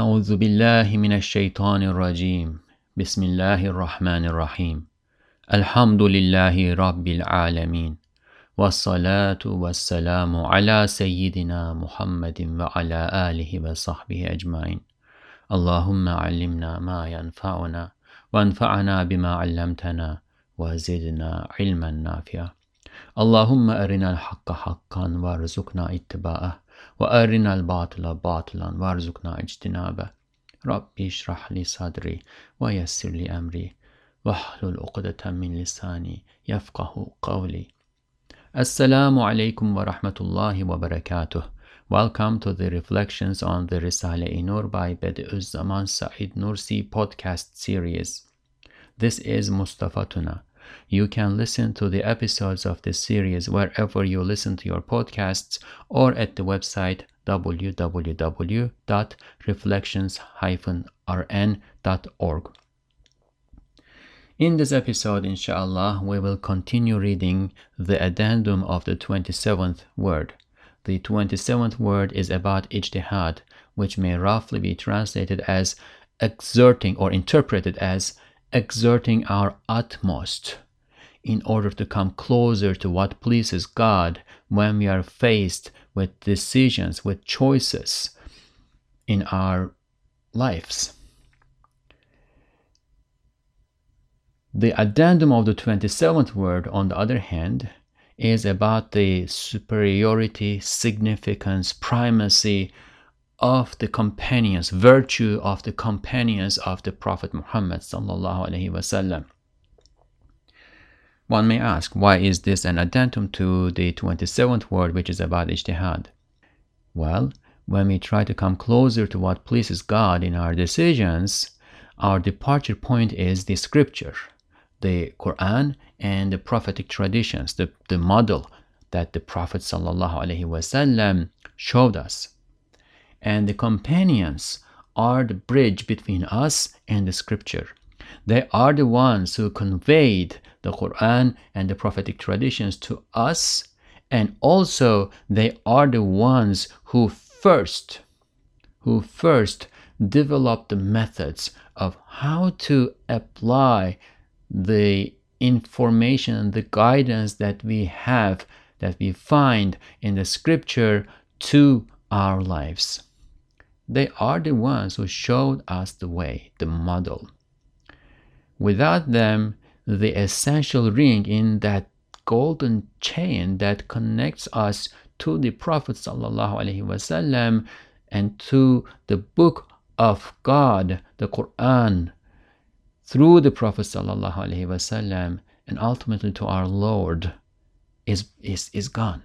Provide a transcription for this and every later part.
أعوذ بالله من الشيطان الرجيم بسم الله الرحمن الرحيم الحمد لله رب العالمين والصلاة والسلام على سيدنا محمد وعلى آله وصحبه أجمعين اللهم علمنا ما ينفعنا وانفعنا بما علمتنا وزدنا علما نافعا اللهم أرنا الحق حقا وارزقنا اتباعه وأرنا الباطل باطلا وارزقنا اجتنابه ربي اشرح لي صدري ويسر لي أمري واحلل عقدة من لساني يفقه قولي. Assalamu alaikum wa rahmatullahi wa barakatuh. Welcome to the Reflections on the Risale-i Nur by Bediuzzaman Said Nursi podcast series. This is Mustafa Tuna. You can listen to the episodes of this series wherever you listen to your podcasts or at the website www.reflections-rn.org. In this episode, inshallah, we will continue reading the addendum of the 27th word. The 27th word is about ijtihad, which may roughly be translated as exerting or interpreted as exerting our utmost in order to come closer to what pleases God when we are faced with decisions, with choices in our lives. The addendum of the 27th word, on the other hand, is about the superiority, significance, primacy of the companions, virtue of the companions of the Prophet Muhammad sallallahu alaihi wasallam. One may ask, why is this an addendum to the 27th word, which is about ijtihad? Well, when we try to come closer to what pleases God in our decisions, our departure point is the scripture, the Quran and the prophetic traditions, the model that the Prophet ﷺ showed us. And the companions are the bridge between us and the scripture. They are the ones who conveyed the Quran and the prophetic traditions to us, and also they are the ones who first developed the methods of how to apply the information, the guidance that we have, that we find in the scripture to our lives. They are the ones who showed us the way, the model. Without them, the essential ring in that golden chain that connects us to the Prophet ﷺ and to the book of God, the Quran, through the Prophet ﷺ, and ultimately to our Lord, is gone.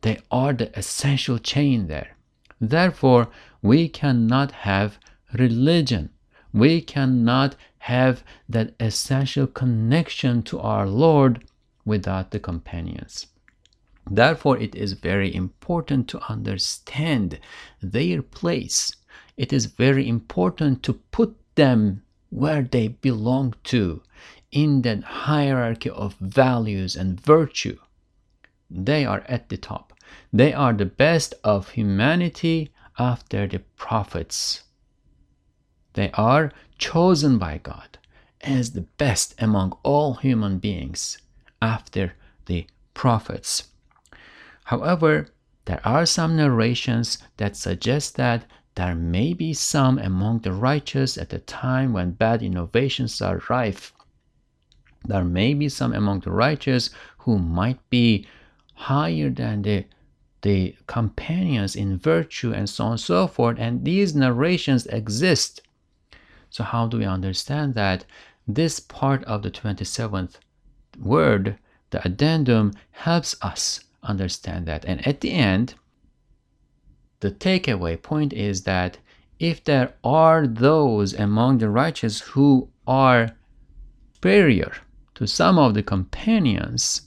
They are the essential chain there. Therefore, we cannot have religion. We cannot have that essential connection to our Lord without the companions. Therefore, it is very important to understand their place. It is very important to put them where they belong to, in that hierarchy of values and virtue. They are at the top. They are the best of humanity after the prophets. They are chosen by God as the best among all human beings after the prophets. However, there are some narrations that suggest that there may be some among the righteous at a time when bad innovations are rife. There may be some among the righteous who might be higher than the companions in virtue and so on and so forth, and these narrations exist. So how do we understand that? This part of the 27th word, the addendum, helps us understand that. And at the end, the takeaway point is that if there are those among the righteous who are superior to some of the companions,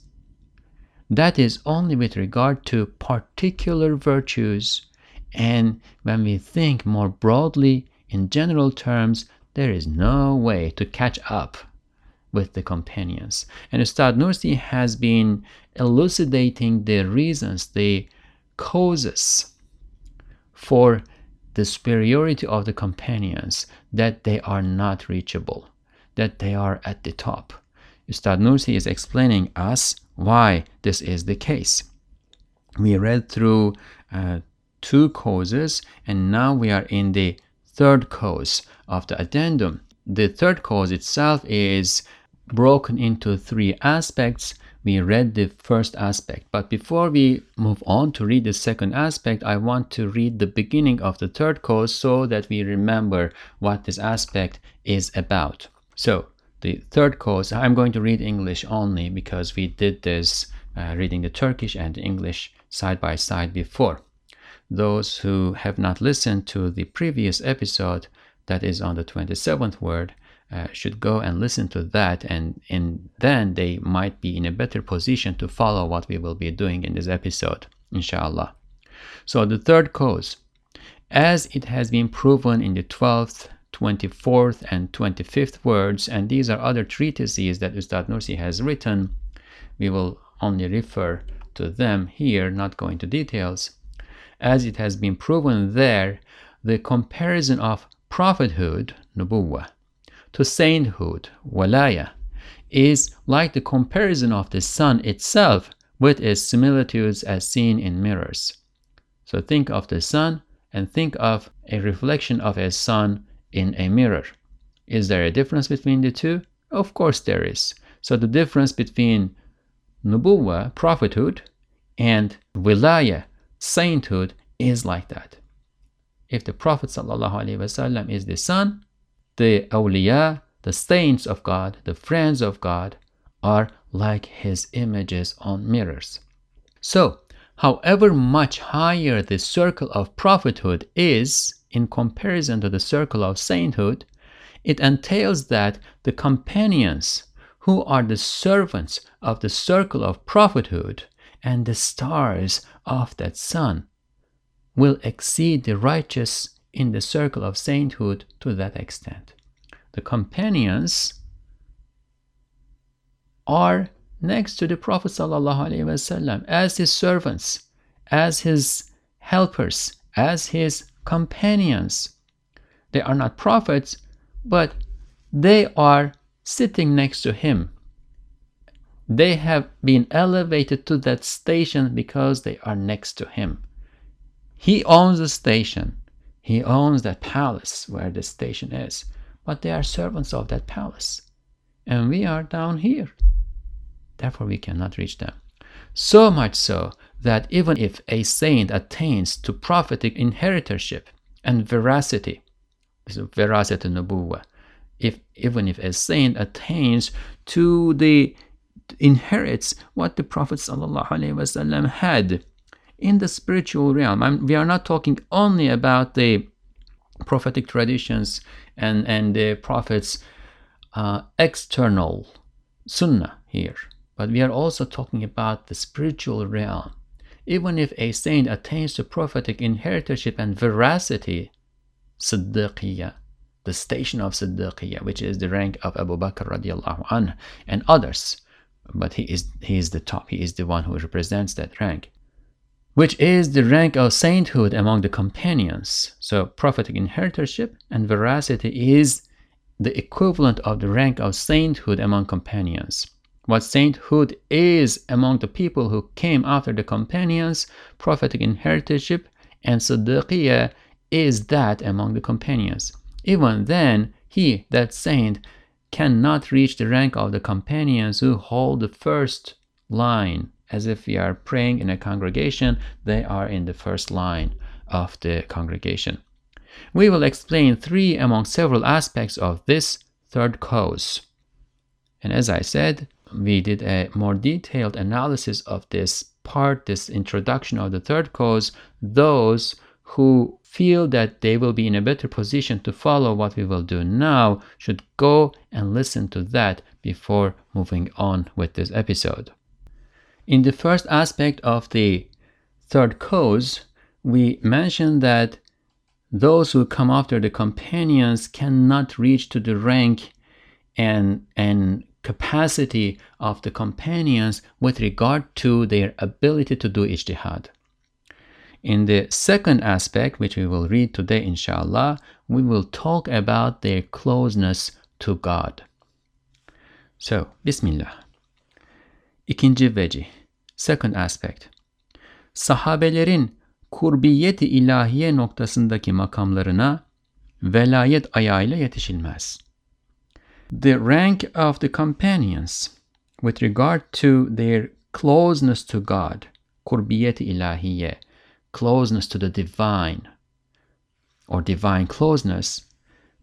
that is only with regard to particular virtues, and when we think more broadly in general terms, there is no way to catch up with the companions. And Ustad Nursi has been elucidating the reasons, the causes for the superiority of the companions, that they are not reachable, that they are at the top. Ustad Nursi is explaining us why this is the case. We read through two causes, and now we are in the third cause of the addendum. The third cause itself is broken into three aspects. We read the first aspect, but before we move on to read the second aspect, I want to read the beginning of the third cause so that we remember what this aspect is about. So the third cause, I'm going to read English only because we did this reading the Turkish and the English side by side before. Those who have not listened to the previous episode, that is on the 27th word, should go and listen to that, and then they might be in a better position to follow what we will be doing in this episode, inshallah. So the third cause, as it has been proven in the 12th, 24th and 25th words, and these are other treatises that Ustad Nursi has written, we will only refer to them here, not go into details. As it has been proven there, the comparison of prophethood, nubuwwah, to sainthood, walaya, is like the comparison of the sun itself with its similitudes as seen in mirrors. So think of the sun and think of a reflection of a sun in a mirror. Is there a difference between the two? Of course there is. So the difference between nubuwwah, prophethood, and wilaya, sainthood, is like that. If the Prophet ﷺ is the sun, the awliya, the saints of God, the friends of God, are like his images on mirrors. So, however much higher the circle of prophethood is in comparison to the circle of sainthood, it entails that the companions, who are the servants of the circle of prophethood and the stars of that sun, will exceed the righteous in the circle of sainthood to that extent. The companions are next to the Prophet ﷺ as his servants, as his helpers, as his companions. They are not prophets, but they are sitting next to him. They have been elevated to that station because they are next to him. He owns the station. He owns that palace where the station is, but they are servants of that palace, and we are down here. Therefore, we cannot reach them. So much so that even if a saint attains to prophetic inheritorship and veracity, this is veracity nubuwwah, even if a saint attains to the, inherits what the Prophet ﷺ had, in the spiritual realm, we are not talking only about the prophetic traditions and the Prophet's external sunnah here, but we are also talking about the spiritual realm. Even if a saint attains to prophetic inheritorship and veracity, siddiqiyya, the station of siddiqiyya, which is the rank of Abu Bakr radiallahu anhu and others, but he is the top, he is the one who represents that rank, which is the rank of sainthood among the companions. So prophetic inheritorship and veracity is the equivalent of the rank of sainthood among companions. What sainthood is among the people who came after the companions, prophetic inheritorship and siddiqiyya is that among the companions. Even then, he, that saint, cannot reach the rank of the companions who hold the first line. As if we are praying in a congregation, they are in the first line of the congregation. We will explain three among several aspects of this third cause. And as I said, we did a more detailed analysis of this part, this introduction of the third cause. Those who feel that they will be in a better position to follow what we will do now should go and listen to that before moving on with this episode. In the first aspect of the third cause, we mentioned that those who come after the companions cannot reach to the rank and capacity of the companions with regard to their ability to do ijtihad. In the second aspect, which we will read today, inshallah, we will talk about their closeness to God. So, Bismillah. İkinci vecih, second aspect. Sahabelerin kurbiyeti ilahiye noktasındaki makamlarına velayet ayağıyla yetişilmez. The rank of the companions with regard to their closeness to God, kurbiyeti ilahiye, closeness to the divine or divine closeness,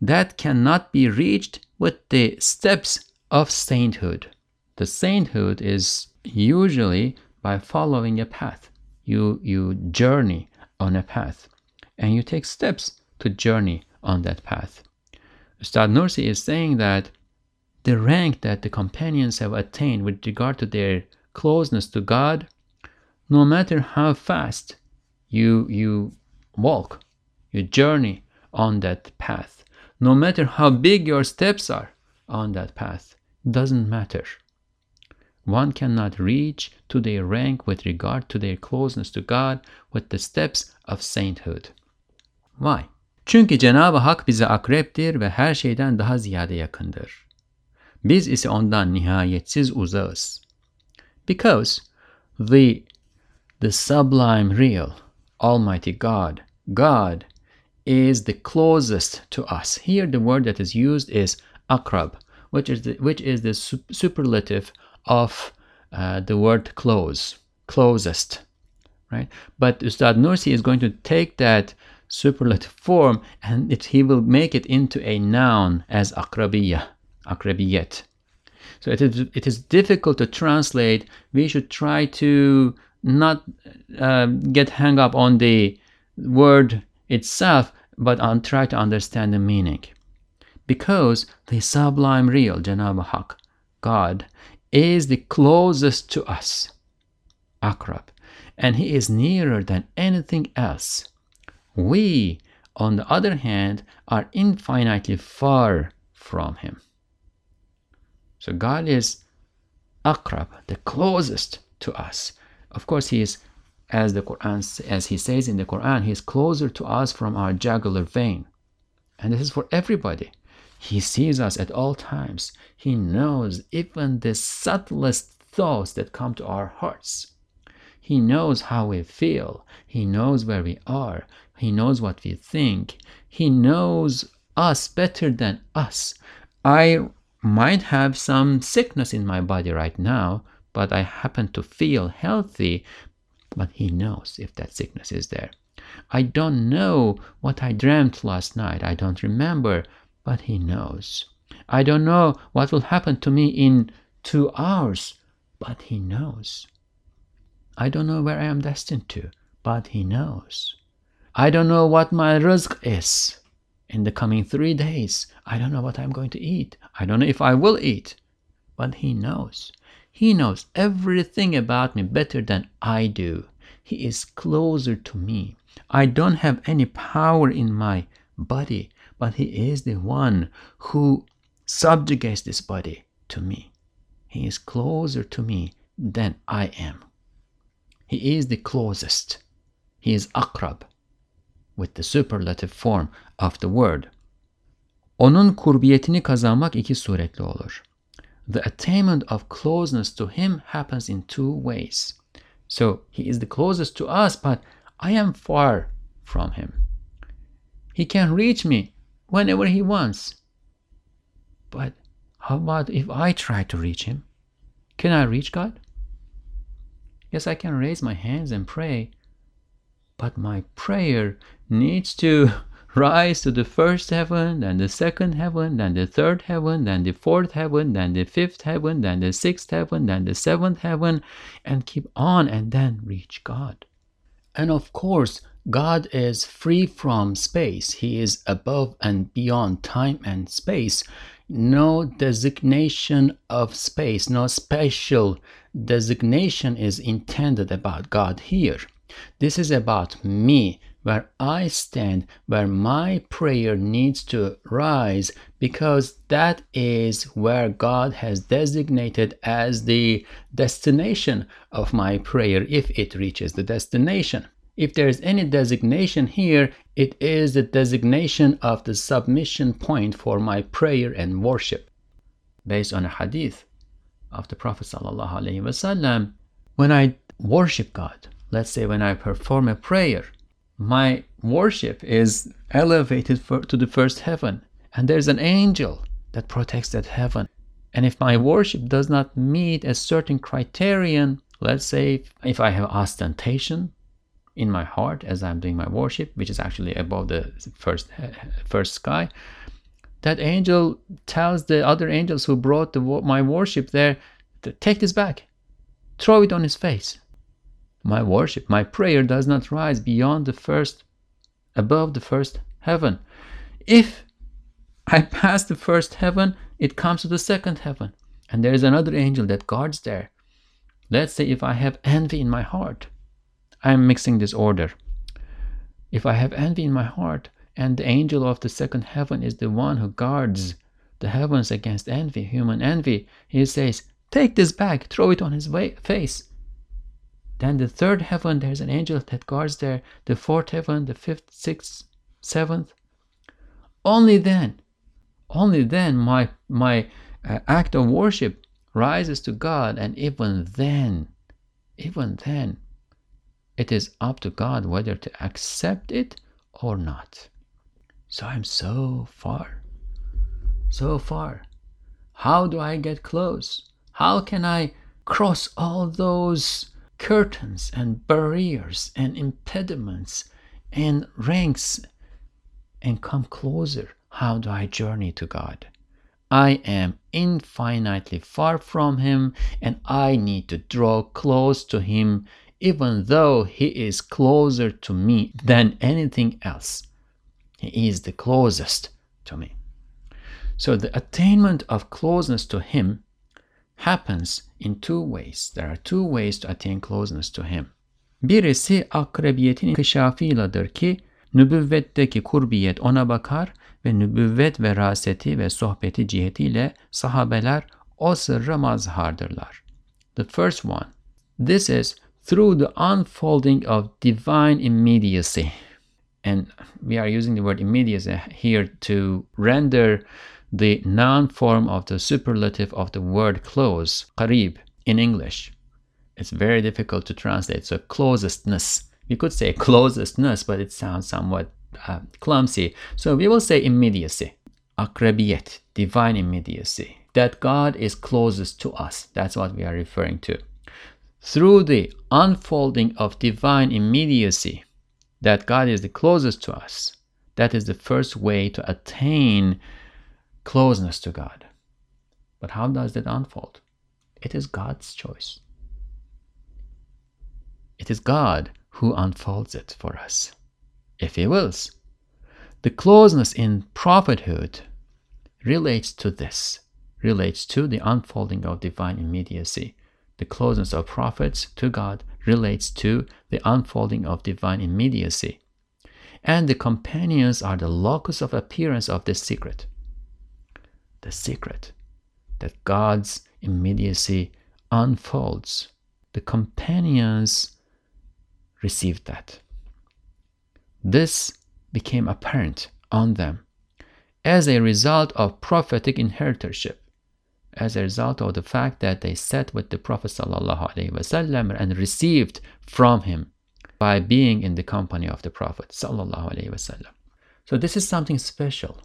that cannot be reached with the steps of sainthood. The sainthood is usually by following a path. You journey on a path and you take steps to journey on that path. Ustad Nursi is saying that the rank that the companions have attained with regard to their closeness to God, no matter how fast you walk, you journey on that path, no matter how big your steps are on that path, doesn't matter. One cannot reach to their rank with regard to their closeness to God with the steps of sainthood. Why? Çünkü Cenab-ı Hak bize akreptir ve her şeyden daha ziyade yakındır. Biz ise ondan nihayetsiz uzağız. Because the sublime real, Almighty God, God is the closest to us. Here the word that is used is akrab, which is the superlative of the word close, closest, right? But Ustad Nursi is going to take that superlative form and he will make it into a noun as akrabiyya, akrabiyet. So it is difficult to translate. We should try to not get hung up on the word itself, but try to understand the meaning. Because the sublime real, Cenab-ı Hak, God, is the closest to us, akrab, and he is nearer than anything else. We, on the other hand, are infinitely far from him. So God is akrab, the closest to us. Of course, he is, as he says in the Quran, he is closer to us from our jugular vein, and this is for everybody. He sees us at all times. He knows even the subtlest thoughts that come to our hearts. He knows how we feel. He knows where we are. He knows what we think. He knows us better than us. I might have some sickness in my body right now, but I happen to feel healthy, but he knows if that sickness is there. I don't know what I dreamt last night. I don't remember. But he knows. I don't know what will happen to me in 2 hours, but he knows. I don't know where I am destined to, but he knows. I don't know what my rizq is in the coming 3 days. I don't know what I'm going to eat. I don't know if I will eat, but he knows. He knows everything about me better than I do. He is closer to me. I don't have any power in my body, but he is the one who subjugates this body to me. He is closer to me than I am. He is the closest. He is akrab with the superlative form of the word. Onun kurbiyetini kazanmak iki suretle olur. The attainment of closeness to him happens in 2 ways. So he is the closest to us, but I am far from him. He can reach me whenever he wants. But how about if I try to reach him? Can I reach God? Yes, I can raise my hands and pray, but my prayer needs to rise to the first heaven, then the second heaven, then the third heaven, then the fourth heaven, then the fifth heaven, then the sixth heaven, then the seventh heaven, and keep on and then reach God. And of course, God is free from space. He is above and beyond time and space. No designation of space, no special designation is intended about God here. This is about me, where I stand, where my prayer needs to rise, because that is where God has designated as the destination of my prayer, if it reaches the destination. If there is any designation here, it is the designation of the submission point for my prayer and worship. Based on a hadith of the Prophet ﷺ, when I worship God, let's say when I perform a prayer, my worship is elevated to the first heaven, and there's an angel that protects that heaven. And if my worship does not meet a certain criterion, let's say if I have ostentation in my heart as I'm doing my worship, which is actually above the first sky, that angel tells the other angels who brought my worship there, take this back, throw it on his face. My worship, my prayer does not rise beyond the first, above the first heaven. If I pass the first heaven, it comes to the second heaven, and there is another angel that guards there. Let's say if I have envy in my heart, I'm mixing this order. If I have envy in my heart, and the angel of the second heaven is the one who guards the heavens against envy, human envy, he says, take this back, throw it on his face. Then the third heaven, there's an angel that guards there, the fourth heaven, the fifth, sixth, seventh. Only then my act of worship rises to God, and even then, it is up to God whether to accept it or not. So I'm so far. How do I get close? How can I cross all those curtains and barriers and impediments and ranks and come closer? How do I journey to God? I am infinitely far from Him, and I need to draw close to Him, even though He is closer to me than anything else. He is the closest to me. So the attainment of closeness to Him happens in two ways. There are two ways to attain closeness to Him. Birisi akrebiyetin kışafiyladır ki nübüvvetteki kurbiyet ona bakar ve nübüvvet veraseti ve sohbeti cihetiyle sahabeler o sırra mazhardırlar. The first one, this is through the unfolding of divine immediacy. And we are using the word immediacy here to render the noun form of the superlative of the word close, qarib, in English. It's very difficult to translate, so closestness. You could say closestness, but it sounds somewhat clumsy. So we will say immediacy, akrabiyat, divine immediacy, that God is closest to us. That's what we are referring to. Through the unfolding of divine immediacy, that God is the closest to us, that is the first way to attain closeness to God. But how does that unfold? It is God's choice. It is God who unfolds it for us, if He wills. The closeness in prophethood relates to this, relates to the unfolding of divine immediacy. The closeness of prophets to God relates to the unfolding of divine immediacy. And the companions are the locus of appearance of this secret. The secret that God's immediacy unfolds. The companions received that. This became apparent on them as a result of prophetic inheritorship, as a result of the fact that they sat with the Prophet ﷺ and received from him by being in the company of the Prophet ﷺ. So this is something special.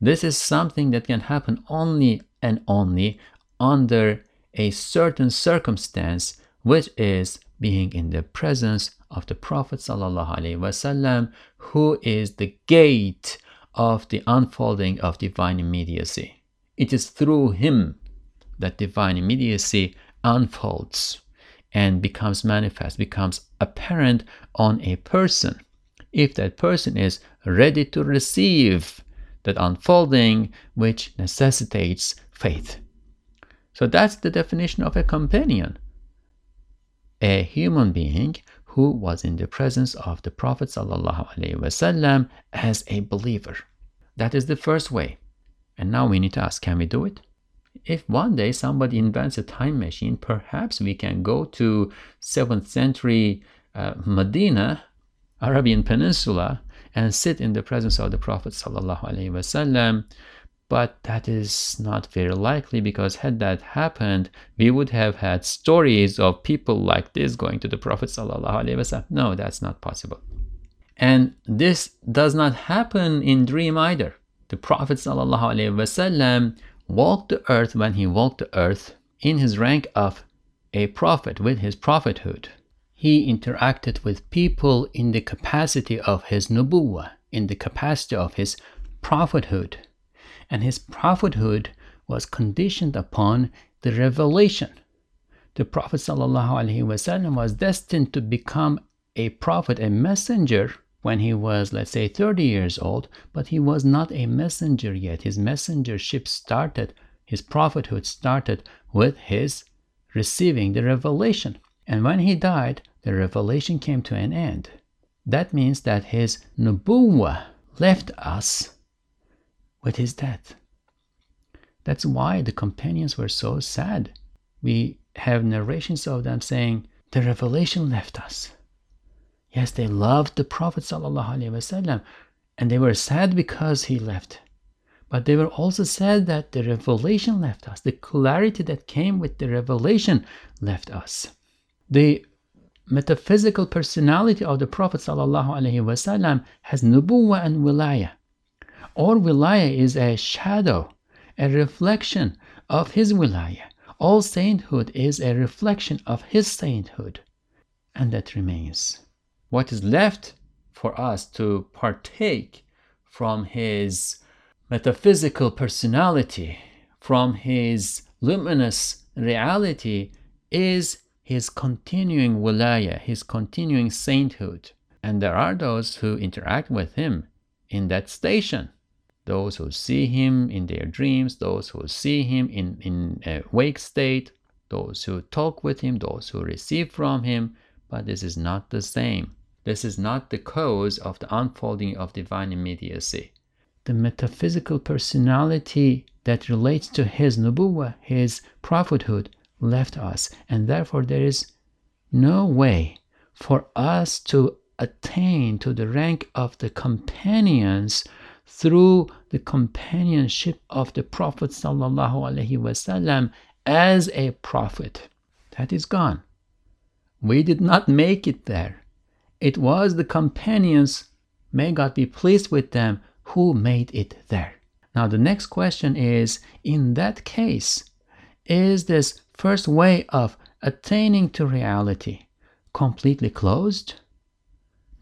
This is something that can happen only and only under a certain circumstance, which is being in the presence of the Prophet ﷺ, who is the gate of the unfolding of divine immediacy. It is through him that divine immediacy unfolds and becomes manifest, becomes apparent on a person, if that person is ready to receive that unfolding, which necessitates faith. So that's the definition of a companion, a human being who was in the presence of the Prophet ﷺ as a believer. That is the first way. And now we need to ask, can we do it? If one day somebody invents a time machine, perhaps we can go to 7th century Medina Arabian Peninsula and sit in the presence of the Prophet ﷺ. But that is not very likely, because had that happened, we would have had stories of people like this going to the Prophet ﷺ. No, that's not possible. And this does not happen in dream either. The Prophet ﷺ walked the earth when he walked the earth in his rank of a prophet with his prophethood. He interacted with people in the capacity of his nubuwwah, in the capacity of his prophethood. And his prophethood was conditioned upon the revelation. The Prophet ﷺ was destined to become a prophet, a messenger, when he was, let's say, 30 years old, but he was not a messenger yet. His messengership started, his prophethood started with his receiving the revelation. And when he died, the revelation came to an end. That means that his nubuwwah left us with his death. That's why the companions were so sad. We have narrations of them saying, the revelation left us. Yes, they loved the Prophet ﷺ, and they were sad because he left. But they were also sad that the revelation left us. The clarity that came with the revelation left us. The metaphysical personality of the Prophet ﷺ has nubuwwah and wilaya. Or wilaya is a shadow, a reflection of his wilaya. All sainthood is a reflection of his sainthood. And that remains. What is left for us to partake from his metaphysical personality, from his luminous reality, is his continuing wilaya, his continuing sainthood. And there are those who interact with him in that station. Those who see him in their dreams, those who see him in a wake state, those who talk with him, those who receive from him. But this is not the same. This is not the cause of the unfolding of divine immediacy. The metaphysical personality that relates to his nubuwwah, his prophethood, left us. And therefore there is no way for us to attain to the rank of the companions through the companionship of the Prophet ﷺ as a prophet. That is gone. We did not make it there. It was the companions, may God be pleased with them, who made it there. Now the next question is, in that case, is this first way of attaining to reality completely closed?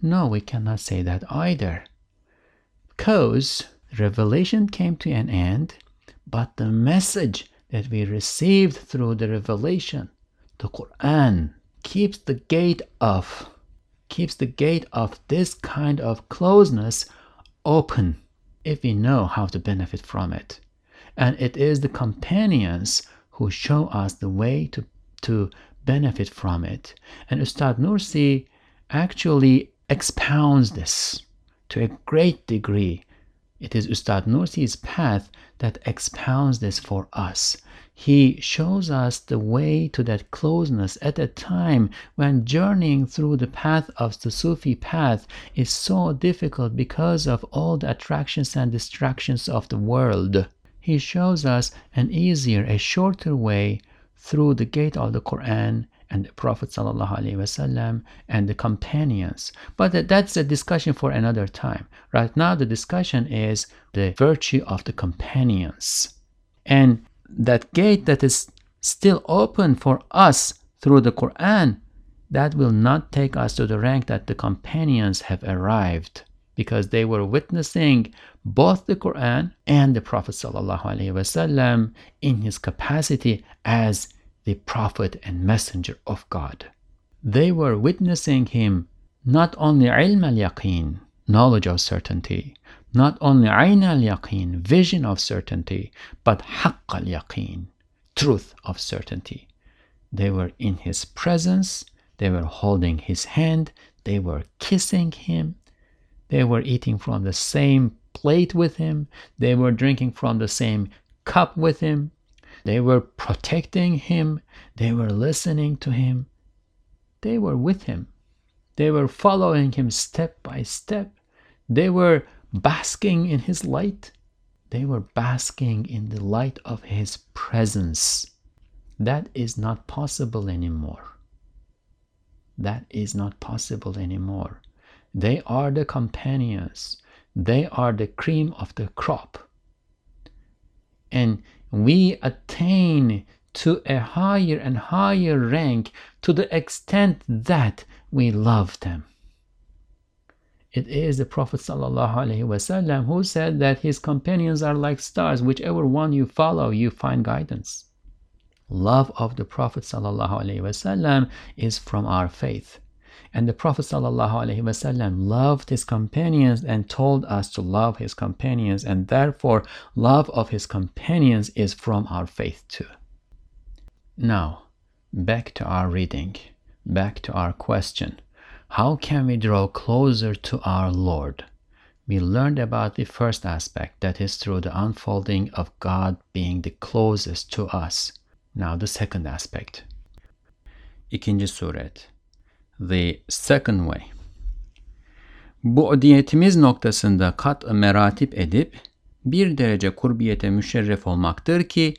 No, we cannot say that either. Because revelation came to an end, but the message that we received through the revelation, the Quran, keeps the gate of this kind of closeness open if we know how to benefit from it. And it is the companions who show us the way to benefit from it. And Ustad Nursi actually expounds this to a great degree. It is Ustad Nursi's path that expounds this for us. He shows us the way to that closeness at a time when journeying through the path of the Sufi path is so difficult because of all the attractions and distractions of the world. He shows us an easier, a shorter way through the gate of the Quran and the Prophet ﷺ and the companions. But that's a discussion for another time. Right now the discussion is the virtue of the companions. And that gate that is still open for us through the Quran, that will not take us to the rank that the companions have arrived, because they were witnessing both the Quran and the Prophet ﷺ in his capacity as the prophet and messenger of God. They were witnessing him not only ilm al-yaqeen, knowledge of certainty, not only ayn al-yaqeen, vision of certainty, but haqq al-yaqeen, truth of certainty. They were in his presence, they were holding his hand, they were kissing him, they were eating from the same plate with him, they were drinking from the same cup with him, they were protecting him, they were listening to him, they were with him. They were following him step by step. They were basking in his light. They were basking in the light of his presence. That is not possible anymore. That is not possible anymore. They are the companions. They are the cream of the crop. And we attain to a higher and higher rank to the extent that we love them. It is the Prophet ﷺ who said that his companions are like stars. Whichever one you follow, you find guidance. Love of the Prophet ﷺ is from our faith. And the Prophet ﷺ loved his companions and told us to love his companions. And therefore, love of his companions is from our faith too. Now, back to our reading. Back to our question. How can we draw closer to our Lord? We learned about the first aspect, that is through the unfolding of God being the closest to us. Now the second aspect. İkinci suret. The second way. Bu'diyetimiz noktasında kat-ı meratip edip bir derece kurbiyete müşerref olmaktır ki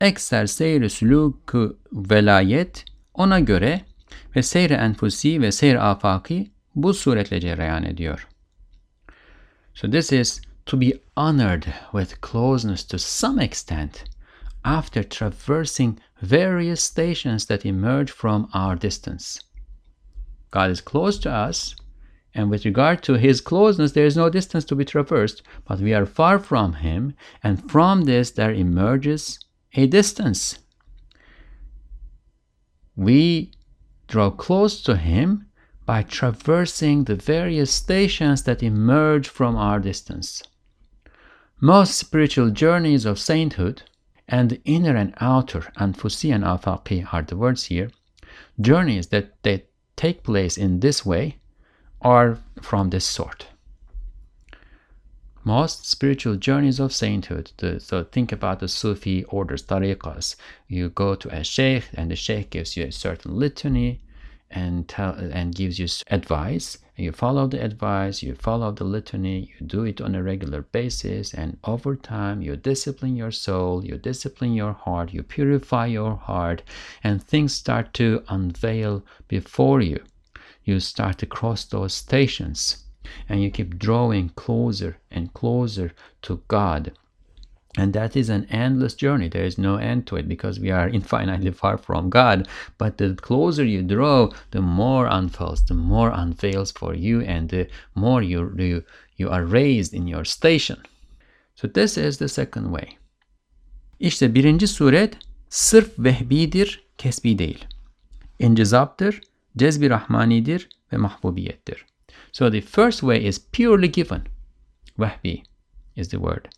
ekser seyr-i sülûk-ı velayet ona göre ve seyr-i enfusi ve seyr-i afaki bu suretle cereyan ediyor. So this is to be honored with closeness to some extent after traversing various stations that emerge from our distance. God is close to us, and with regard to his closeness, there is no distance to be traversed, but we are far from him, and from this there emerges a distance. We draw close to him by traversing the various stations that emerge from our distance. Most spiritual journeys of sainthood, and the inner and outer, anfusi and afaqi are the words here, journeys that they take place in this way are from this sort. Most spiritual journeys of sainthood, so think about the Sufi orders, tariqas. You go to a sheikh and the sheikh gives you a certain litany and gives you advice. And you follow the advice, you follow the litany, you do it on a regular basis, and over time you discipline your soul, you discipline your heart, you purify your heart, and things start to unveil before you. You start to cross those stations. And you keep drawing closer and closer to God. And that is an endless journey. There is no end to it because we are infinitely far from God. But the closer you draw, the more unfolds, the more unveils for you, and the more you are raised in your station. So this is the second way. İşte birinci suret sırf vehbidir, kesbi değil. İncizaptır, cezbi rahmanidir ve mahbubiyettir. So the first way is purely given. Wahbi is the word.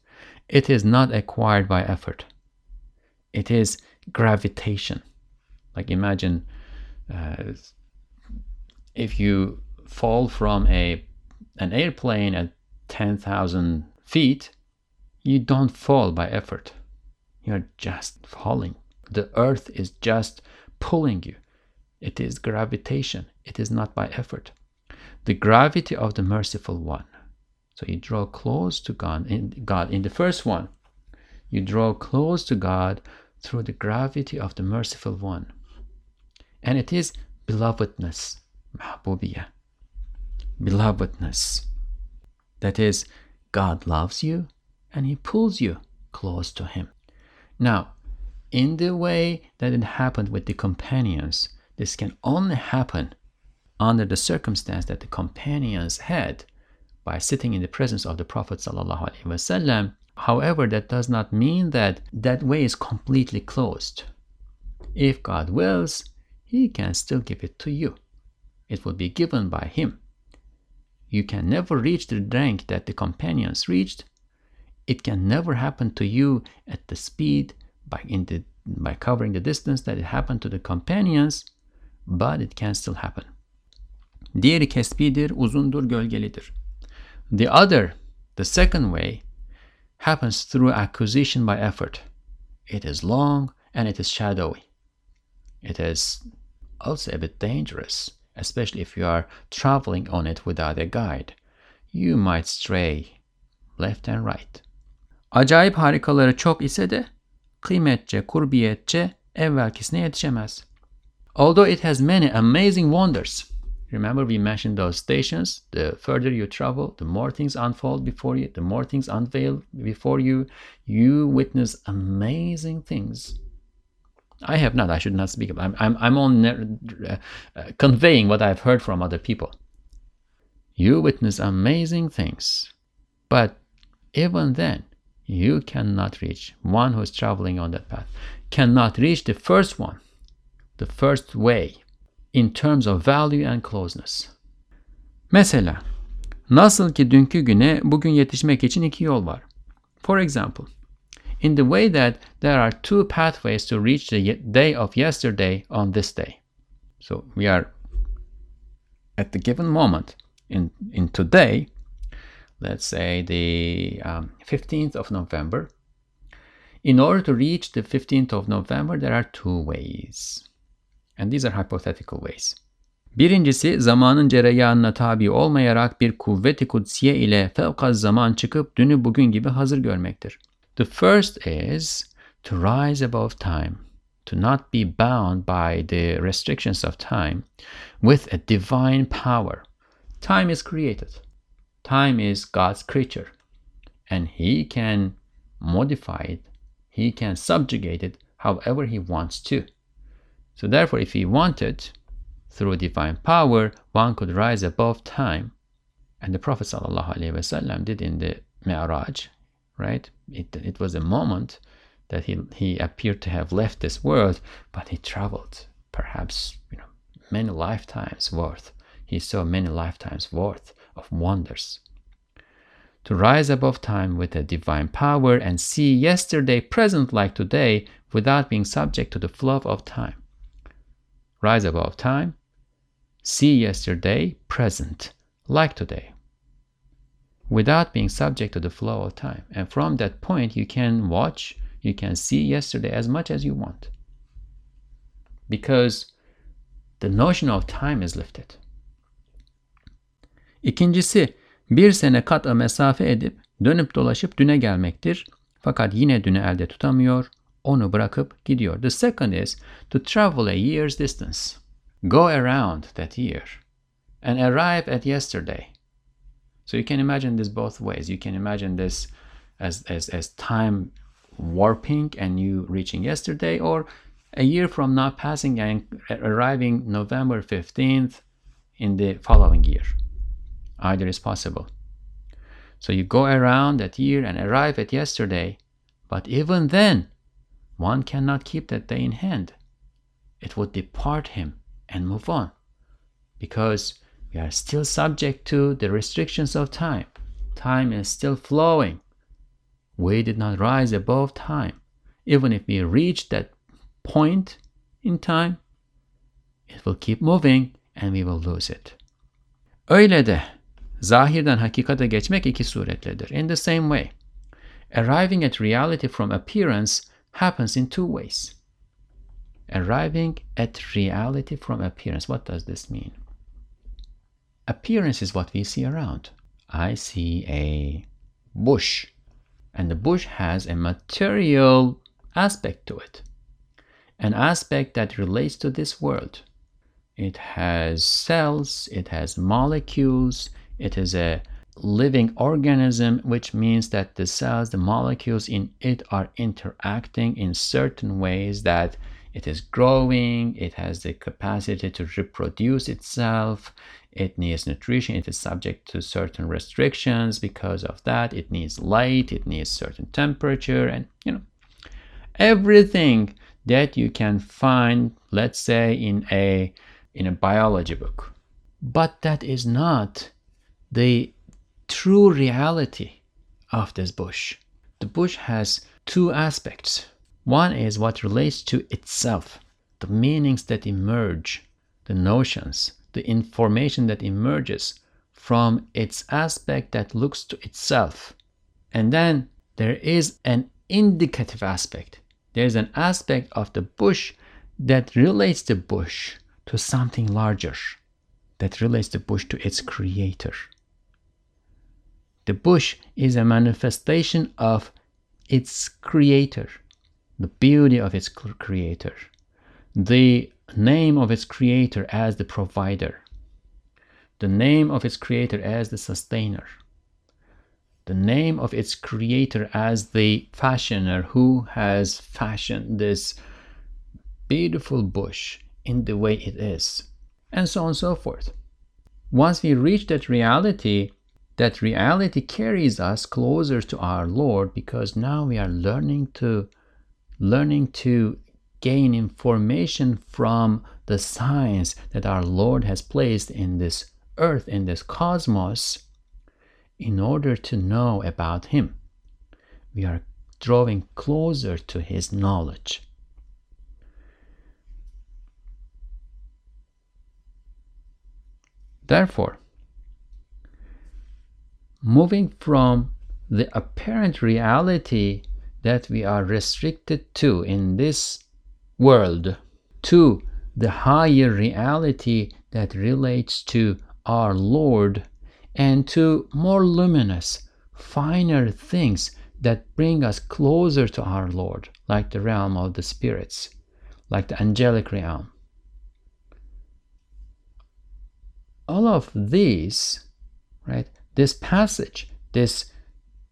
It is not acquired by effort. It is gravitation. Like imagine if you fall from an airplane at 10,000 feet, you don't fall by effort. You're just falling. The earth is just pulling you. It is gravitation. It is not by effort. The gravity of the merciful one. So you draw close to God in the first one. You draw close to God through the gravity of the merciful one. And it is belovedness, mahbubiyah, belovedness. That is, God loves you and he pulls you close to him. Now, in the way that it happened with the companions, this can only happen under the circumstance that the companions had by sitting in the presence of the Prophet ﷺ. However, that does not mean that that way is completely closed. If God wills, he can still give it to you. It will be given by him. You can never reach the rank that the companions reached. It can never happen to you at the speed by covering the distance that it happened to the companions, but it can still happen. Diğeri kesbidir, uzundur, gölgelidir. The other, the second way, happens through acquisition by effort. It is long and it is shadowy. It is also a bit dangerous especially if you are traveling on it without a guide. You might stray left and right. Acayip harikaları çok ise de kıymetçe, kurbiyetçe evvelkisine yetişemez. Although it has many amazing wonders. Remember we mentioned those stations. The further you travel, the more things unfold before you, the more things unveil before you. You witness amazing things. I have not. I should not speak about. I'm conveying what I've heard from other people. You witness amazing things, but even then, you cannot reach. One who is traveling on that path cannot reach the first one, the first way, in terms of value and closeness. Mesela, nasıl ki dünkü güne bugün yetişmek için iki yol var. For example, in the way that there are two pathways to reach the day of yesterday on this day. So we are at the given moment in today, let's say the 15th of November. In order to reach the 15th of November, there are two ways. And these are hypothetical ways. Birincisi, zamanın cereyanına tabi olmayarak bir kuvveti kudsiye ile fevkaz zaman çıkıp dünü bugün gibi hazır görmektir. The first is to rise above time, to not be bound by the restrictions of time with a divine power. Time is created. Time is God's creature, and He can modify it. He can subjugate it however He wants to. So therefore, if he wanted, through divine power, one could rise above time. And the Prophet ﷺ did in the Mi'raj, right? It was a moment that he appeared to have left this world, but he traveled perhaps many lifetimes worth. He saw many lifetimes worth of wonders. To rise above time with a divine power and see yesterday present like today without being subject to the flow of time. Rise above time, see yesterday, present, like today, without being subject to the flow of time. And from that point, you can watch, you can see yesterday as much as you want. Because the notion of time is lifted. İkincisi, bir sene kat'a mesafe edip, dönüp dolaşıp düne gelmektir. Fakat yine dünü elde tutamıyor. Onu bırakıp gidiyor. The second is to travel a year's distance. Go around that year and arrive at yesterday. So you can imagine this both ways. You can imagine this as time warping and you reaching yesterday, or a year from now passing and arriving November 15th in the following year. Either is possible. So you go around that year and arrive at yesterday, but even then, one cannot keep that day in hand. It would depart him and move on, because we are still subject to the restrictions of time. Time is still flowing. We did not rise above time. Even if we reach that point in time, it will keep moving and we will lose it. Öyle de, zahirden hakikate geçmek iki suretledir. In the same way, arriving at reality from appearance happens in two ways. Arriving at reality from appearance. What does this mean? Appearance is what we see around. I see a bush, and the bush has a material aspect to it, an aspect that relates to this world. It has cells, it has molecules, it is a living organism, which means that the cells, the molecules in it are interacting in certain ways, that it is growing, it has the capacity to reproduce itself, it needs nutrition, it is subject to certain restrictions because of that, it needs light, it needs certain temperature, and everything that you can find, let's say, in a biology book. But that is not the true reality of this bush. The bush has two aspects. One is what relates to itself, the meanings that emerge, the notions, the information that emerges from its aspect that looks to itself. And then there is an indicative aspect. There is an aspect of the bush that relates the bush to something larger, that relates the bush to its creator. The bush is a manifestation of its creator, the beauty of its creator, the name of its creator as the provider, the name of its creator as the sustainer, the name of its creator as the fashioner who has fashioned this beautiful bush in the way it is, and so on and so forth. Once we reach that reality carries us closer to our Lord, because now we are learning to gain information from the science that our Lord has placed in this earth, in this cosmos, in order to know about Him. We are drawing closer to His knowledge. Therefore, moving from the apparent reality that we are restricted to in this world to the higher reality that relates to our Lord, and to more luminous, finer things that bring us closer to our Lord, like the realm of the spirits, like the angelic realm. All of these, right? This passage, this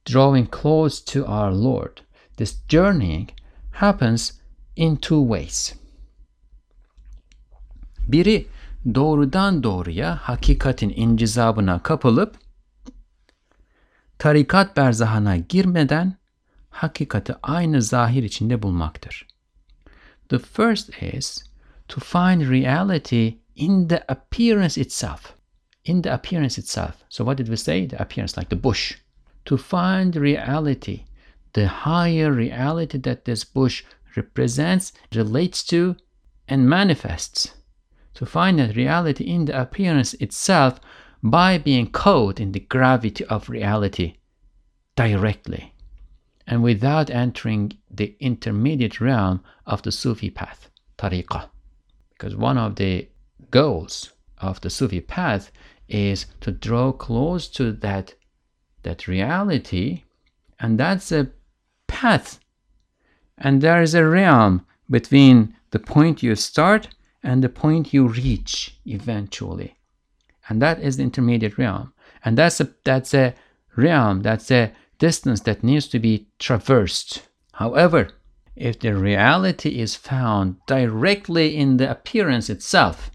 drawing close to our Lord, this journeying happens in two ways. Biri, doğrudan doğruya hakikatin incizabına kapılıp tarikat berzahına girmeden hakikati aynı zahir içinde bulmaktır. The first is to find reality in the appearance itself. In the appearance itself. So what did we say? The appearance, like the bush. To find reality, the higher reality that this bush represents, relates to, and manifests. To find that reality in the appearance itself by being caught in the gravity of reality directly and without entering the intermediate realm of the Sufi path, tariqah. Because one of the goals of the Sufi path is to draw close to that reality, and that's a path. And there is a realm between the point you start and the point you reach eventually, and that is the intermediate realm, and that's a realm, that's a distance that needs to be traversed. However, if the reality is found directly in the appearance itself,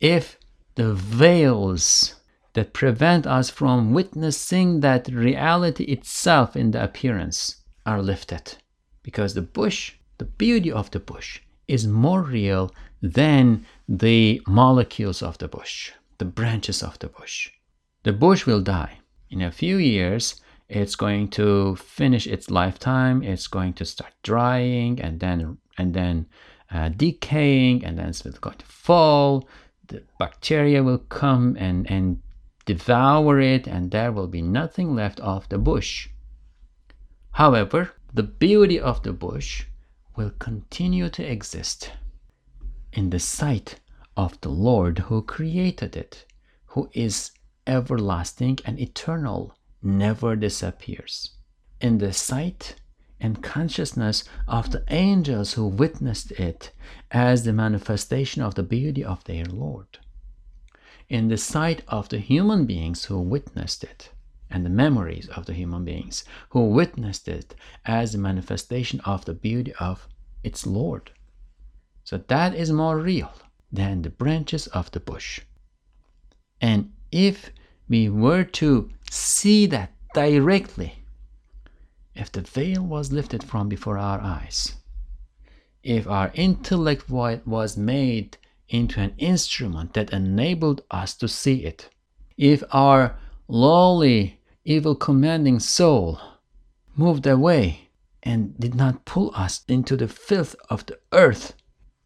if the veils that prevent us from witnessing that reality itself in the appearance are lifted, because the bush, the beauty of the bush, is more real than the molecules of the bush, the branches of the bush. The bush will die. In a few years, it's going to finish its lifetime. It's going to start drying and then decaying, and then it's going to fall. The bacteria will come and devour it, and there will be nothing left of the bush. However, the beauty of the bush will continue to exist in the sight of the Lord who created it, who is everlasting and eternal, never disappears. In the sight and consciousness of the angels who witnessed it as the manifestation of the beauty of their Lord. In the sight of the human beings who witnessed it, and the memories of the human beings who witnessed it as the manifestation of the beauty of its Lord. So that is more real than the branches of the bush. And if we were to see that directly, if the veil was lifted from before our eyes, if our intellect was made into an instrument that enabled us to see it, if our lowly, evil commanding soul moved away and did not pull us into the filth of the earth,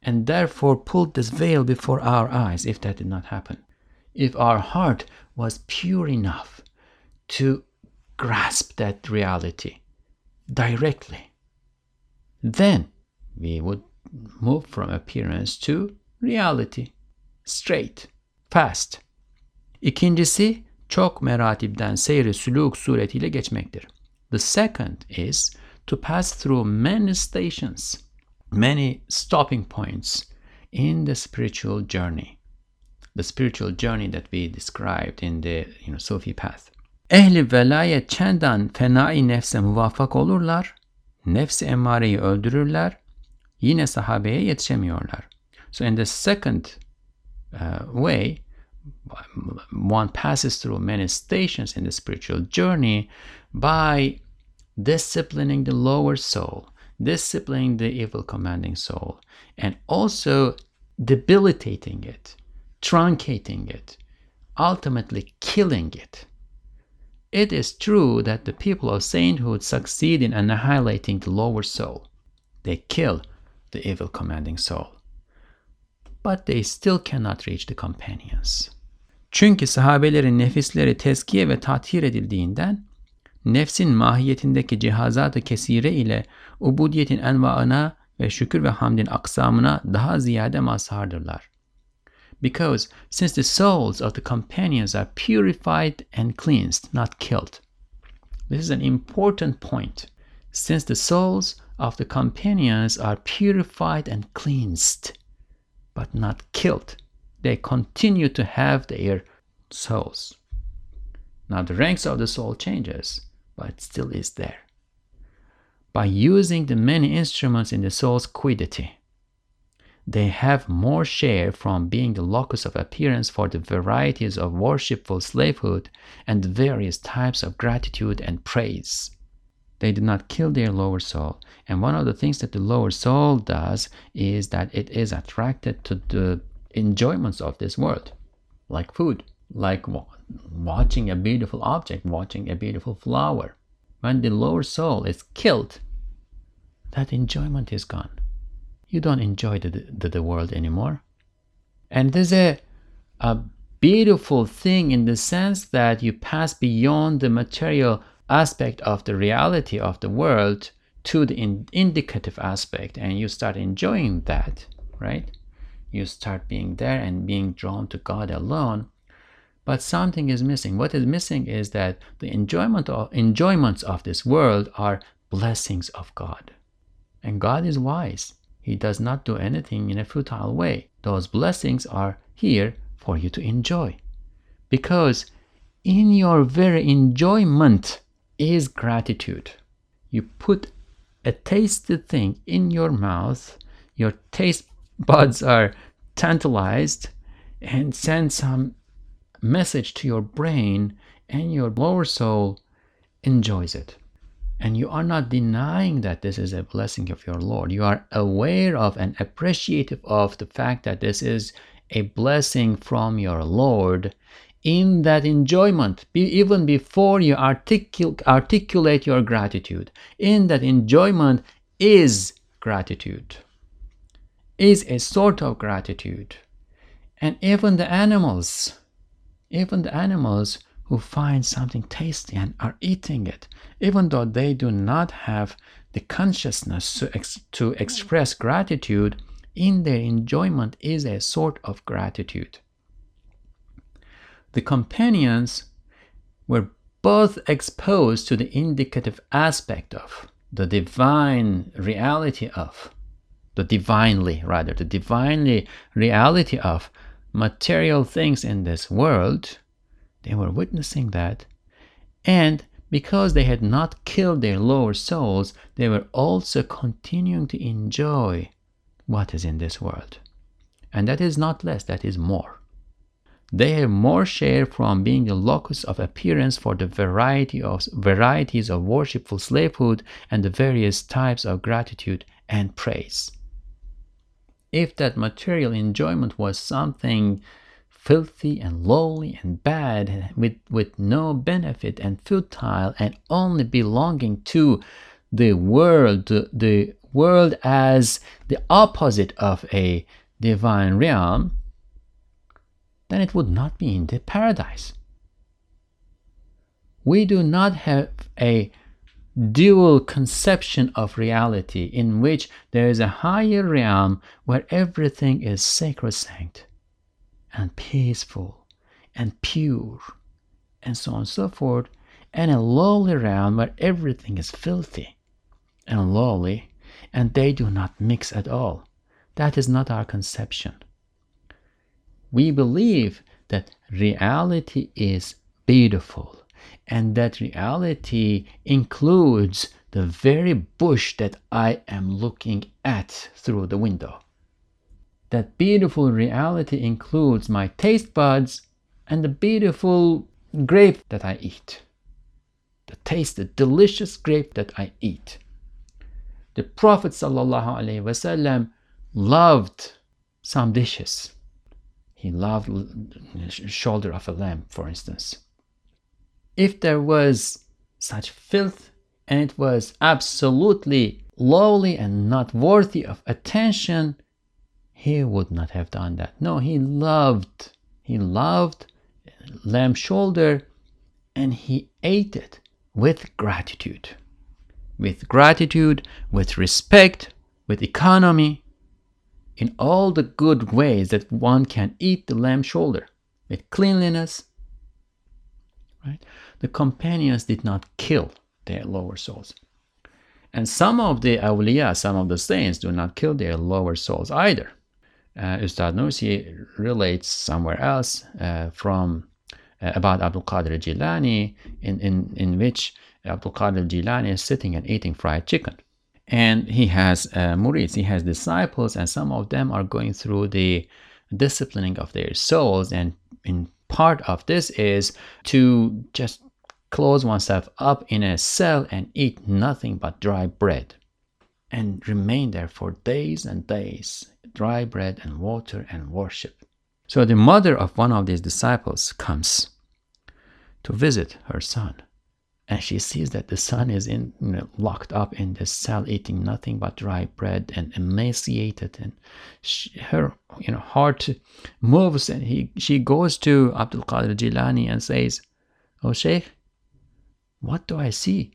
and therefore pulled this veil before our eyes, if that did not happen, if our heart was pure enough to grasp that reality directly, then we would move from appearance to reality, straight, fast, İkincisi, çok meratibden seyri sülûk suretiyle geçmektir. The second is to pass through many stations, many stopping points in the spiritual journey. The spiritual journey that we described in the Sufi path. Ehli velayet çendan fenai nefse muvafak olurlar, nefs-i emmareyi öldürürler, yine sahabeye yetişemiyorlar. So in the second way, one passes through many stations in the spiritual journey by disciplining the lower soul, disciplining the evil commanding soul, and also debilitating it, truncating it, ultimately killing it. It is true that the people of sainthood succeed in annihilating the lower soul. They kill the evil commanding soul. But they still cannot reach the companions. Çünkü sahabelerin nefisleri tezkiye ve tathir edildiğinden, nefsin mahiyetindeki cihazat-ı kesire ile ubudiyetin envaına ve şükür ve hamdin aksamına daha ziyade mazhardırlar. Because since the souls of the companions are purified and cleansed, not killed. This is an important point. Since the souls of the companions are purified and cleansed, but not killed, they continue to have their souls. Now the ranks of the soul changes, but it still is there. By using the many instruments in the soul's quiddity, they have more share from being the locus of appearance for the varieties of worshipful slavehood and the various types of gratitude and praise. They did not kill their lower soul, and one of the things that the lower soul does is that it is attracted to the enjoyments of this world, like food, like watching a beautiful object, watching a beautiful flower. When the lower soul is killed, that enjoyment is gone. You don't enjoy the world anymore. And there's a beautiful thing in the sense that you pass beyond the material aspect of the reality of the world to the indicative aspect, and you start enjoying that, right? You start being there and being drawn to God alone, but something is missing. What is missing is that the enjoyments of this world are blessings of God. And God is wise. He does not do anything in a futile way. Those blessings are here for you to enjoy. Because in your very enjoyment is gratitude. You put a tasted thing in your mouth, your taste buds are tantalized and send some message to your brain, and your lower soul enjoys it. And you are not denying that this is a blessing of your Lord. You are aware of and appreciative of the fact that this is a blessing from your Lord in that enjoyment, even before you articulate your gratitude. In that enjoyment is gratitude, is a sort of gratitude. And even the animals who find something tasty and are eating it, even though they do not have the consciousness to express gratitude, in their enjoyment is a sort of gratitude. The companions were both exposed to the indicative aspect of the divine reality of, the divinely reality of material things in this world. They were witnessing that, and because they had not killed their lower souls, they were also continuing to enjoy what is in this world. And that is not less, that is more. They have more share from being the locus of appearance for the varieties of worshipful slavehood and the various types of gratitude and praise. If that material enjoyment was something filthy and lowly and bad, with no benefit and futile and only belonging to the world as the opposite of a divine realm, then it would not be in the paradise. We do not have a dual conception of reality in which there is a higher realm where everything is sacrosanct and peaceful and pure, and so on and so forth, and a lowly realm where everything is filthy and lowly, and they do not mix at all. That is not our conception. We believe that reality is beautiful, and that reality includes the very bush that I am looking at through the window. That beautiful reality includes my taste buds and the beautiful grape that I eat. The taste, the delicious grape that I eat. The Prophet ﷺ loved some dishes. He loved shoulder of a lamb, for instance. If there was such filth, and it was absolutely lowly and not worthy of attention, he would not have done that. No, he loved lamb shoulder, and he ate it with gratitude. With gratitude, with respect, with economy, in all the good ways that one can eat the lamb shoulder, with cleanliness. Right? The companions did not kill their lower souls. And some of the awliya, some of the saints, do not kill their lower souls either. Ustad Nursi relates somewhere else about Abdul Qadir Jilani, in which Abdul Qadir Jilani is sitting and eating fried chicken. And he has murids, he has disciples, and some of them are going through the disciplining of their souls, and in part of this is to just close oneself up in a cell and eat nothing but dry bread, and remain there for days and days, dry bread and water and worship. So the mother of one of these disciples comes to visit her son, and she sees that the son is locked up in this cell, eating nothing but dry bread and emaciated, and her heart moves, and she goes to Abdul Qadir Jilani and says, "Oh Sheikh, what do I see?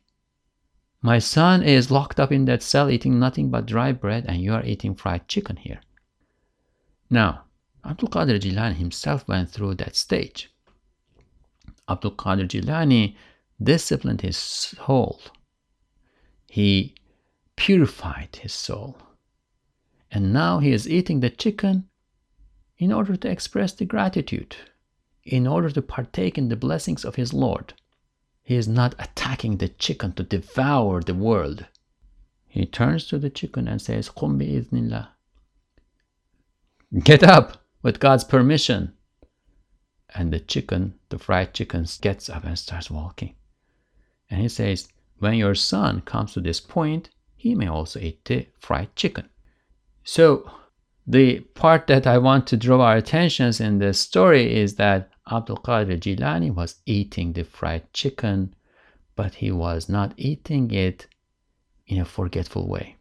My son is locked up in that cell eating nothing but dry bread, and you are eating fried chicken here." Now, Abdul Qadir Jilani himself went through that stage. Abdul Qadir Jilani disciplined his soul. He purified his soul. And now he is eating the chicken in order to express the gratitude, in order to partake in the blessings of his Lord. He is not attacking the chicken to devour the world. He turns to the chicken and says, "Qum bi idhnillah." Get up with God's permission. And the fried chicken, gets up and starts walking. And he says, when your son comes to this point, he may also eat the fried chicken. So the part that I want to draw our attention in this story is that Abdul Qadir Jilani was eating the fried chicken, but he was not eating it in a forgetful way.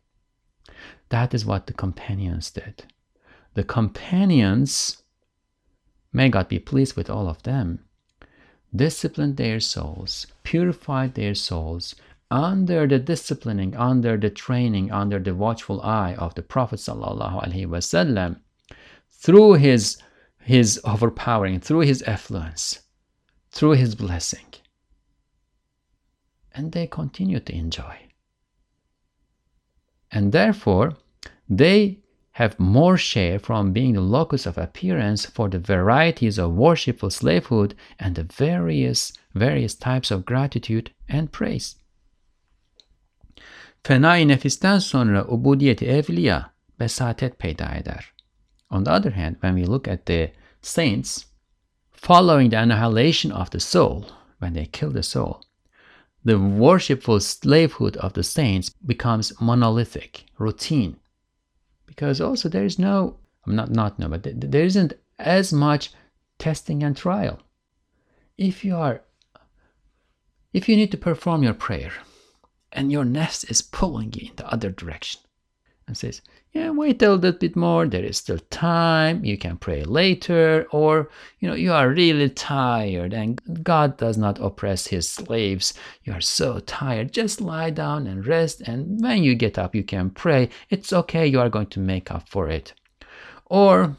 That is what the companions did. The companions, may God be pleased with all of them, disciplined their souls, purified their souls under the disciplining, under the training, under the watchful eye of the Prophet ﷺ, through his overpowering, through his affluence, through his blessing. And they continued to enjoy. And therefore, they have more share from being the locus of appearance for the varieties of worshipful slavehood and the various types of gratitude and praise. Fenai nefisten sonra ubudiyeti evliya besatet peyda eder. On the other hand, when we look at the saints, following the annihilation of the soul, when they kill the soul, the worshipful slavehood of the saints becomes monolithic, routine. Because also there is there isn't as much testing and trial. If you need to perform your prayer, and your nafs is pulling you in the other direction, and says, yeah, wait a little bit more, there is still time, you can pray later, or you are really tired, and God does not oppress his slaves, you are so tired, just lie down and rest, and when you get up you can pray, it's okay, you are going to make up for it. Or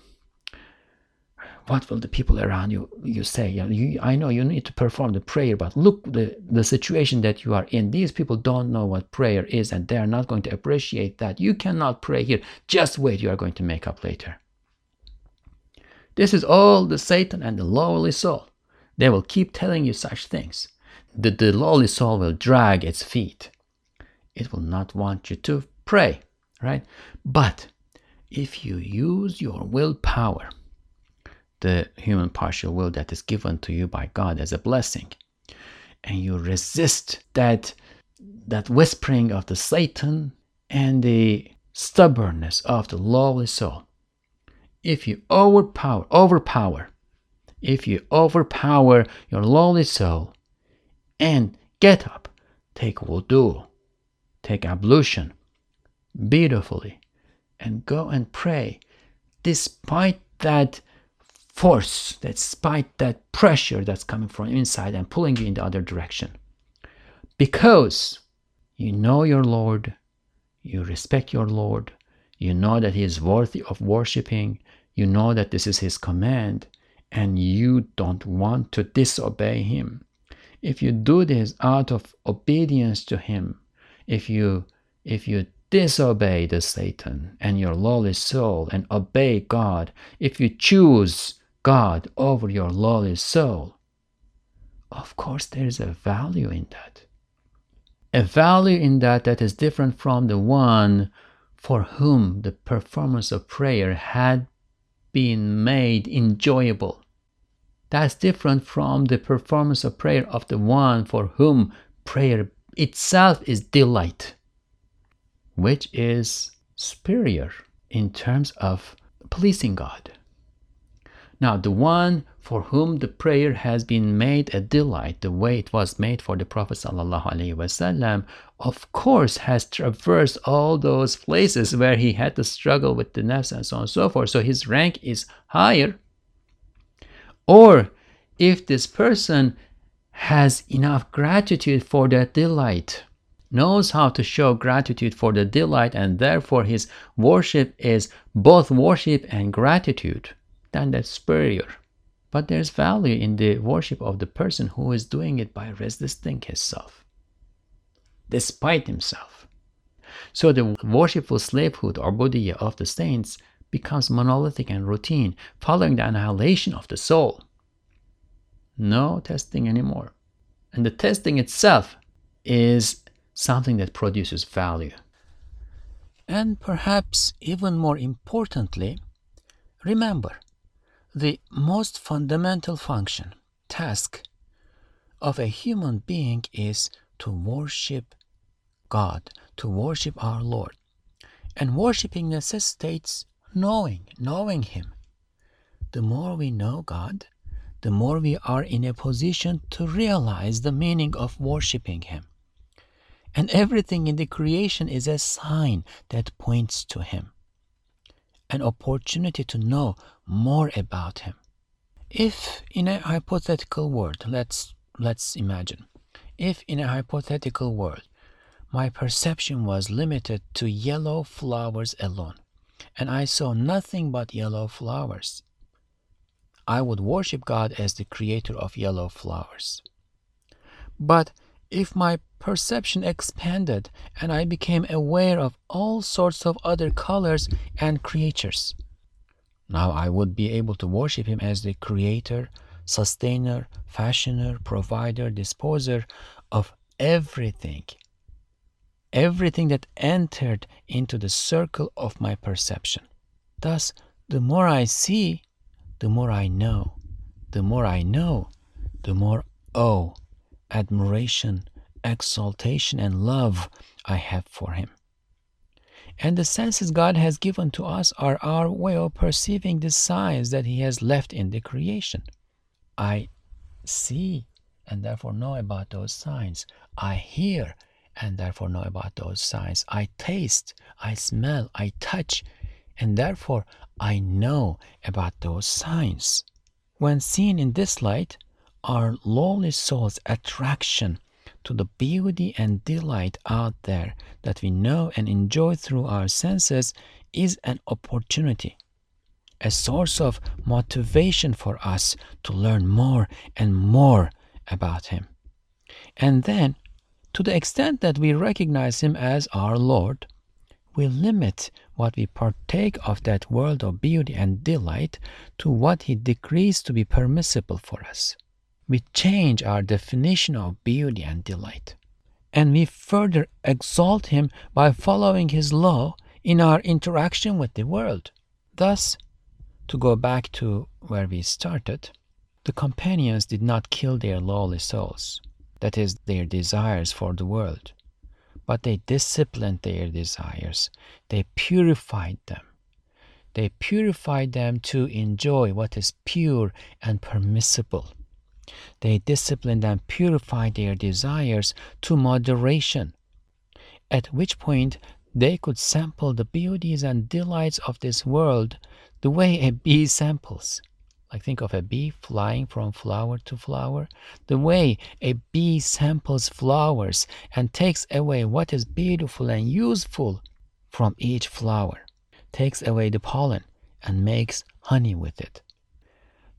what will the people around you say? I know you need to perform the prayer, but look the situation that you are in. These people don't know what prayer is, and they are not going to appreciate that. You cannot pray here. Just wait, you are going to make up later. This is all the Satan and the lowly soul. They will keep telling you such things. The lowly soul will drag its feet. It will not want you to pray, right? But if you use your willpower, the human partial will that is given to you by God as a blessing, and you resist that whispering of the Satan and the stubbornness of the lowly soul, if you overpower your lowly soul and get up, take wudu, take ablution beautifully, and go and pray, despite that force, despite that pressure that's coming from inside and pulling you in the other direction, because you know your Lord, you respect your Lord, you know that He is worthy of worshiping, you know that this is His command, and you don't want to disobey Him. If you do this out of obedience to Him, if you disobey the Satan and your lowly soul and obey God, if you choose God over your lowly soul, of course there is a value in that. A value in that is different from the one for whom the performance of prayer had been made enjoyable. That's different from the performance of prayer of the one for whom prayer itself is delight, which is superior in terms of pleasing God. Now, the one for whom the prayer has been made a delight, the way it was made for the Prophet ﷺ, of course has traversed all those places where he had to struggle with the nafs and so on and so forth, so his rank is higher. Or if this person has enough gratitude for that delight, knows how to show gratitude for the delight, and therefore his worship is both worship and gratitude, then that's superior. But there's value in the worship of the person who is doing it by resisting himself, despite himself. So the worshipful slavehood or ubudiyya of the saints becomes monolithic and routine, following the annihilation of the soul. No testing anymore. And the testing itself is something that produces value. And perhaps even more importantly, remember, the most fundamental function, task, of a human being is to worship God, to worship our Lord. And worshiping necessitates knowing Him. The more we know God, the more we are in a position to realize the meaning of worshiping Him. And everything in the creation is a sign that points to Him, an opportunity to know more about Him. If in a hypothetical world, let's imagine, if in a hypothetical world my perception was limited to yellow flowers alone, and I saw nothing but yellow flowers, I would worship God as the creator of yellow flowers. But if my perception expanded and I became aware of all sorts of other colors and creatures, now I would be able to worship Him as the creator, sustainer, fashioner, provider, disposer of everything. Everything that entered into the circle of my perception. Thus, the more I see, the more I know. The more I know, the more oh, admiration, exaltation, and love I have for Him. And the senses God has given to us are our way of perceiving the signs that He has left in the creation. I see and therefore know about those signs. I hear and therefore know about those signs. I taste, I smell, I touch, and therefore I know about those signs. When seen in this light, our lowly soul's attraction to the beauty and delight out there that we know and enjoy through our senses is an opportunity, a source of motivation for us to learn more and more about Him. And then, to the extent that we recognize Him as our Lord, we limit what we partake of that world of beauty and delight to what He decrees to be permissible for us. We change our definition of beauty and delight, and we further exalt Him by following His law in our interaction with the world. Thus, to go back to where we started, the companions did not kill their lowly souls, that is, their desires for the world, but they disciplined their desires. They purified them. They purified them to enjoy what is pure and permissible. They disciplined and purified their desires to moderation, at which point they could sample the beauties and delights of this world the way a bee samples. Like, think of a bee flying from flower to flower. The way a bee samples flowers and takes away what is beautiful and useful from each flower, takes away the pollen and makes honey with it.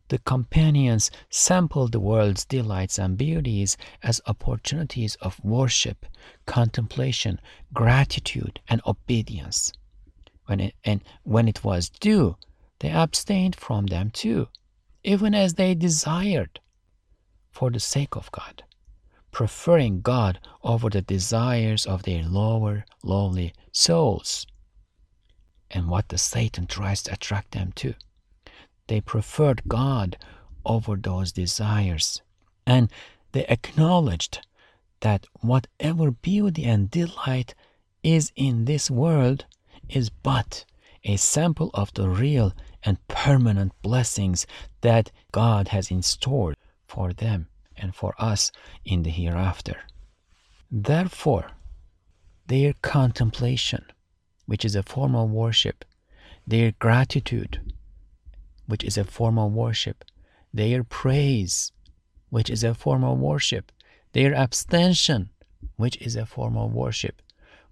The companions sampled the world's delights and beauties as opportunities of worship, contemplation, gratitude, and obedience. When it was due, they abstained from them too, even as they desired, for the sake of God, preferring God over the desires of their lower, lowly souls, and what the Satan tries to attract them to. They preferred God over those desires, and they acknowledged that whatever beauty and delight is in this world is but a sample of the real and permanent blessings that God has in store for them and for us in the hereafter. Therefore, their contemplation, which is a form of worship, their gratitude, which is a form of worship, their praise, which is a form of worship, their abstention, which is a form of worship,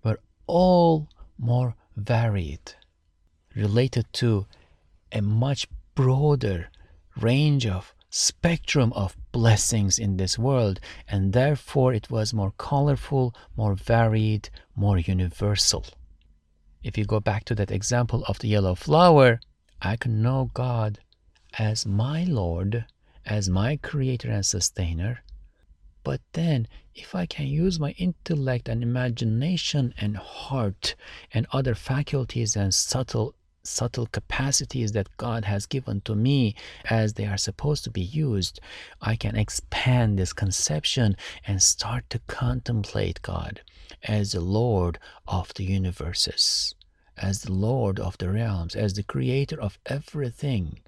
were all more varied, related to a much broader range of spectrum of blessings in this world, and therefore it was more colorful, more varied, more universal. If you go back to that example of the yellow flower, I can know God as my Lord, as my Creator and Sustainer, but then if I can use my intellect and imagination and heart and other faculties and subtle capacities that God has given to me as they are supposed to be used, I can expand this conception and start to contemplate God as the Lord of the universes, as the Lord of the realms, as the Creator of everything,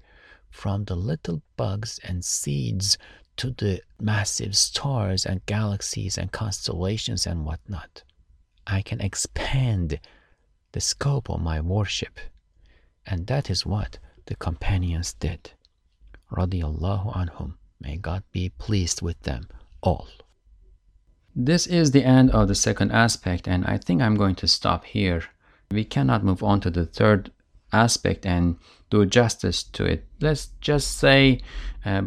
from the little bugs and seeds to the massive stars and galaxies and constellations and whatnot. I can expand the scope of my worship. And that is what the companions did. Radiallahu anhum. May God be pleased with them all. This is the end of the second aspect, and I think I'm going to stop here. We cannot move on to the third aspect and do justice to it. Let's just say,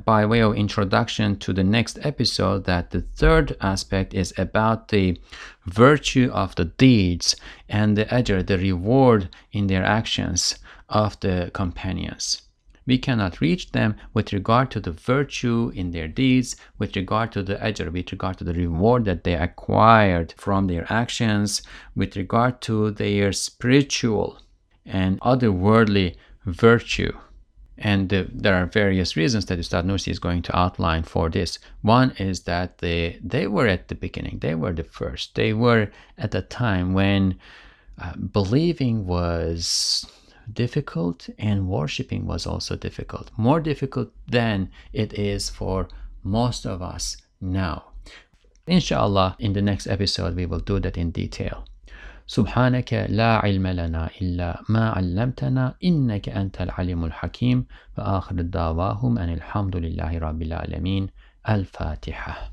by way of introduction to the next episode, that the third aspect is about the virtue of the deeds and the ajr, the reward in their actions of the companions. We cannot reach them with regard to the virtue in their deeds, with regard to the ajr, with regard to the reward that they acquired from their actions, with regard to their spiritual and other worldly virtue. And there are various reasons that Ustad Nursi is going to outline for this. One is that they were at the beginning, they were the first. They were at a time when believing was difficult and worshipping was also difficult, more difficult than it is for most of us now. Inshallah, in the next episode we will do that in detail. Subhanaka la ilma lana illa ma 'allamtana innaka antal alimul hakim wa akhiru da'wahum anil hamdulillahi rabbil alamin. Al-Fatiha.